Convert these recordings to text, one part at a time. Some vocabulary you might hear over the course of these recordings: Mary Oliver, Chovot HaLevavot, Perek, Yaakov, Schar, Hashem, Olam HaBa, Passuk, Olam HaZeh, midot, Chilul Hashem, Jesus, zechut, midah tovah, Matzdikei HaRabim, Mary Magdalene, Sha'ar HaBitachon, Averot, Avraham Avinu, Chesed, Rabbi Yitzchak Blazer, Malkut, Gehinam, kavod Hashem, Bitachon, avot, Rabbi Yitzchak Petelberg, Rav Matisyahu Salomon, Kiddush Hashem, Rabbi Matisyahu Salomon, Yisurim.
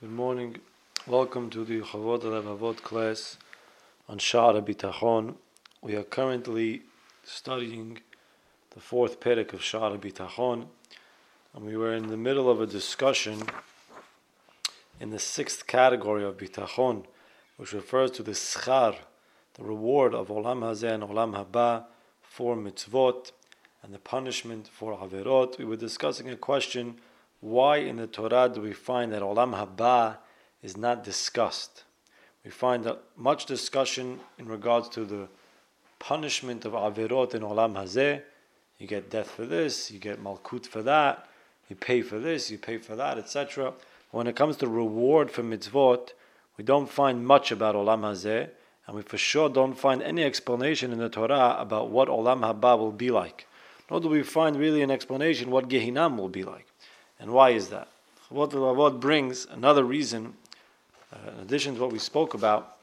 Good morning. Welcome to the Chovot HaLevavot class on Sha'ar HaBitachon. We are currently studying the fourth perek of Sha'ar HaBitachon, and we were in the middle of a discussion in the sixth category of Bitachon, which refers to the Schar, the reward of Olam HaZeh and Olam HaBa for Mitzvot and the punishment for Averot. We were discussing a question: why in the Torah do we find that Olam HaBa is not discussed? We find that much discussion in regards to the punishment of Averot in Olam HaZeh. You get death for this, you get Malkut for that, you pay for this, you pay for that, etc. When it comes to reward for Mitzvot, we don't find much about Olam HaZeh, and we for sure don't find any explanation in the Torah about what Olam HaBa will be like. Nor do we find really an explanation what Gehinam will be like. And why is that? Chovot HaLevavot brings another reason, in addition to what we spoke about,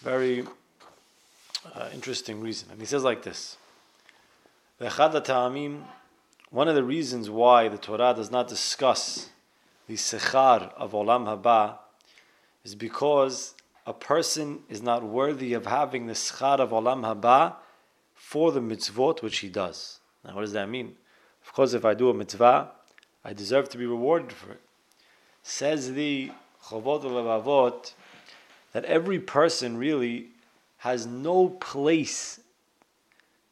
very interesting reason. And he says like this: one of the reasons why the Torah does not discuss the sechar of Olam HaBa is because a person is not worthy of having the sechar of Olam HaBa for the mitzvot which he does. Now what does that mean? Of course, if I do a mitzvah, I deserve to be rewarded for it. Says the Chovot HaLevavot that every person really has no place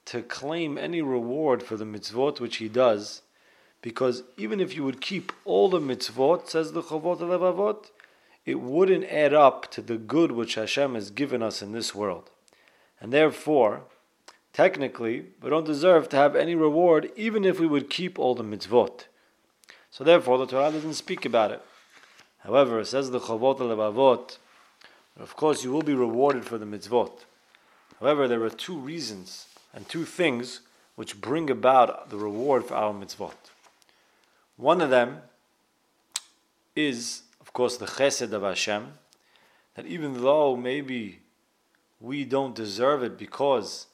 to claim any reward for the mitzvot which he does, because even if you would keep all the mitzvot, says the Chovot HaLevavot, it wouldn't add up to the good which Hashem has given us in this world. And therefore, technically, we don't deserve to have any reward even if we would keep all the mitzvot. So therefore, the Torah doesn't speak about it. However, it says the Chovot HaLevavot, of course you will be rewarded for the mitzvot. However, there are two reasons and two things which bring about the reward for our mitzvot. One of them is, of course, the chesed of Hashem, that even though maybe we don't deserve it because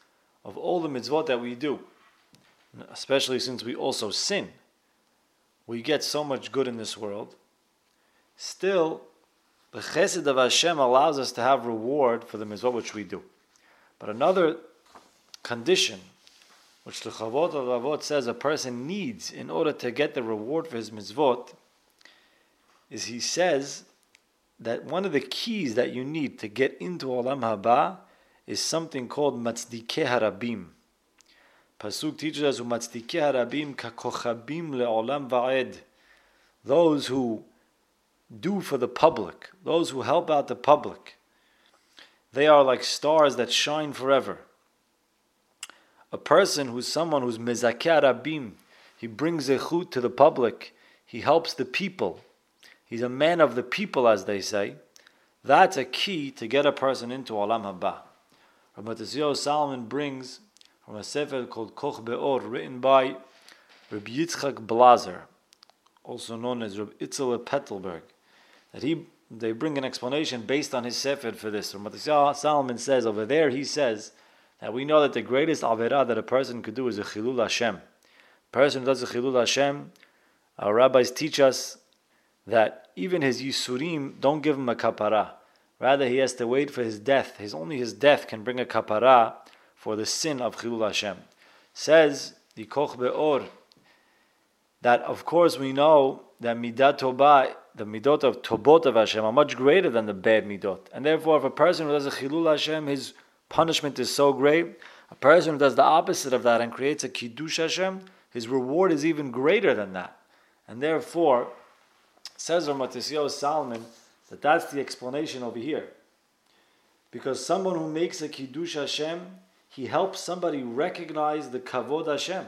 of all the mitzvot that we do, especially since we also sin, we get so much good in this world. Still, the chesed of Hashem allows us to have reward for the mitzvot which we do. But another condition, which the Chovot HaLevavot says a person needs in order to get the reward for his mitzvot, is he says that one of the keys that you need to get into Olam HaBa is something called Matzdikei HaRabim. Passuk teaches us, "Matzdikei HaRabim kacochabim leolam va'ed." Those who do for the public, those who help out the public, they are like stars that shine forever. A person who's someone who's mezakei HaRabim, he brings zechut to the public, he helps the people, he's a man of the people, as they say. That's a key to get a person into Olam HaBa. Rabbi Matisyahu Salomon brings from a sefer called Koch Beor, written by Rabbi Yitzchak Blazer, also known as Rabbi Yitzchak Petelberg, that they bring an explanation based on his sefer for this. Rabbi Matisyahu Salomon says over there, he says that we know that the greatest averah that a person could do is a Chilul Hashem. A person who does a Chilul Hashem, our rabbis teach us that even his Yisurim don't give him a kapara. Rather, he has to wait for his death. Only his death can bring a kapara for the sin of Chilul Hashem. Says the Koch Beor that, of course, we know that midah tovah, the midot of tobot of Hashem, are much greater than the bad midot. And therefore, if a person who does a Chilul Hashem, his punishment is so great. A person who does the opposite of that and creates a Kiddush Hashem, his reward is even greater than that. And therefore, says Rav Matisyahu Salomon, that that's the explanation over here. Because someone who makes a Kiddush Hashem, he helps somebody recognize the kavod Hashem.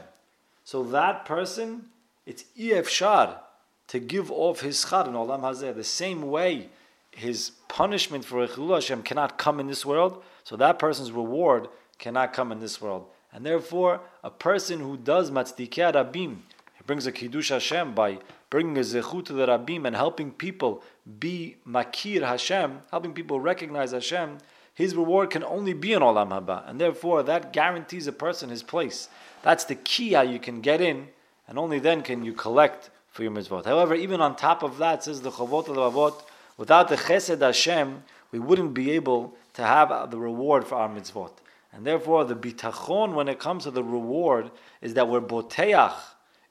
So that person, it's Shar to give off his schar in Olam HaZeh. The same way his punishment for Chilul Hashem cannot come in this world, so that person's reward cannot come in this world. And therefore, a person who does Matzdikei HaRabim, he brings a Kiddush Hashem by bringing a zechut to the Rabim and helping people be makir Hashem, helping people recognize Hashem, his reward can only be in Olam HaBa, and therefore that guarantees a person his place. That's the key how you can get in, and only then can you collect for your mitzvot. However, even on top of that, says the Chovot HaLevavot, Without the Chesed Hashem, we wouldn't be able to have the reward for our mitzvot. And therefore, the bitachon, when it comes to the reward, is that we're boteach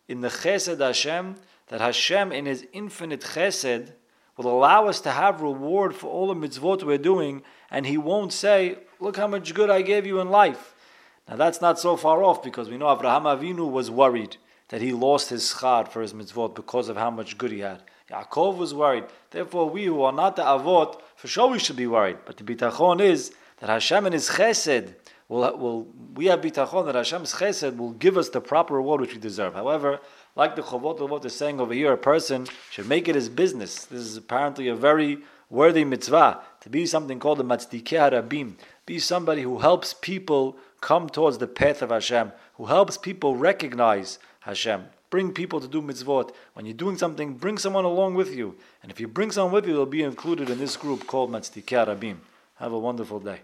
in the Chesed Hashem, that Hashem in His infinite Chesed will allow us to have reward for all the mitzvot we're doing, and He won't say, look how much good I gave you in life. Now that's not so far off, because we know Avraham Avinu was worried that he lost his schar for his mitzvot because of how much good he had. Yaakov was worried. Therefore, we who are not the avot, for sure we should be worried. But the bitachon is that Hashem in His chesed, we have bitachon that Hashem's chesed will give us the proper reward which we deserve. However, like the Chovot HaLevavot is saying over here, a person should make it his business. This is apparently a very worthy mitzvah, to be something called the Matzdikei HaRabim. Be somebody who helps people come towards the path of Hashem, who helps people recognize Hashem. Bring people to do mitzvot. When you're doing something, bring someone along with you. And if you bring someone with you, they'll be included in this group called Matzdikei HaRabim. Have a wonderful day.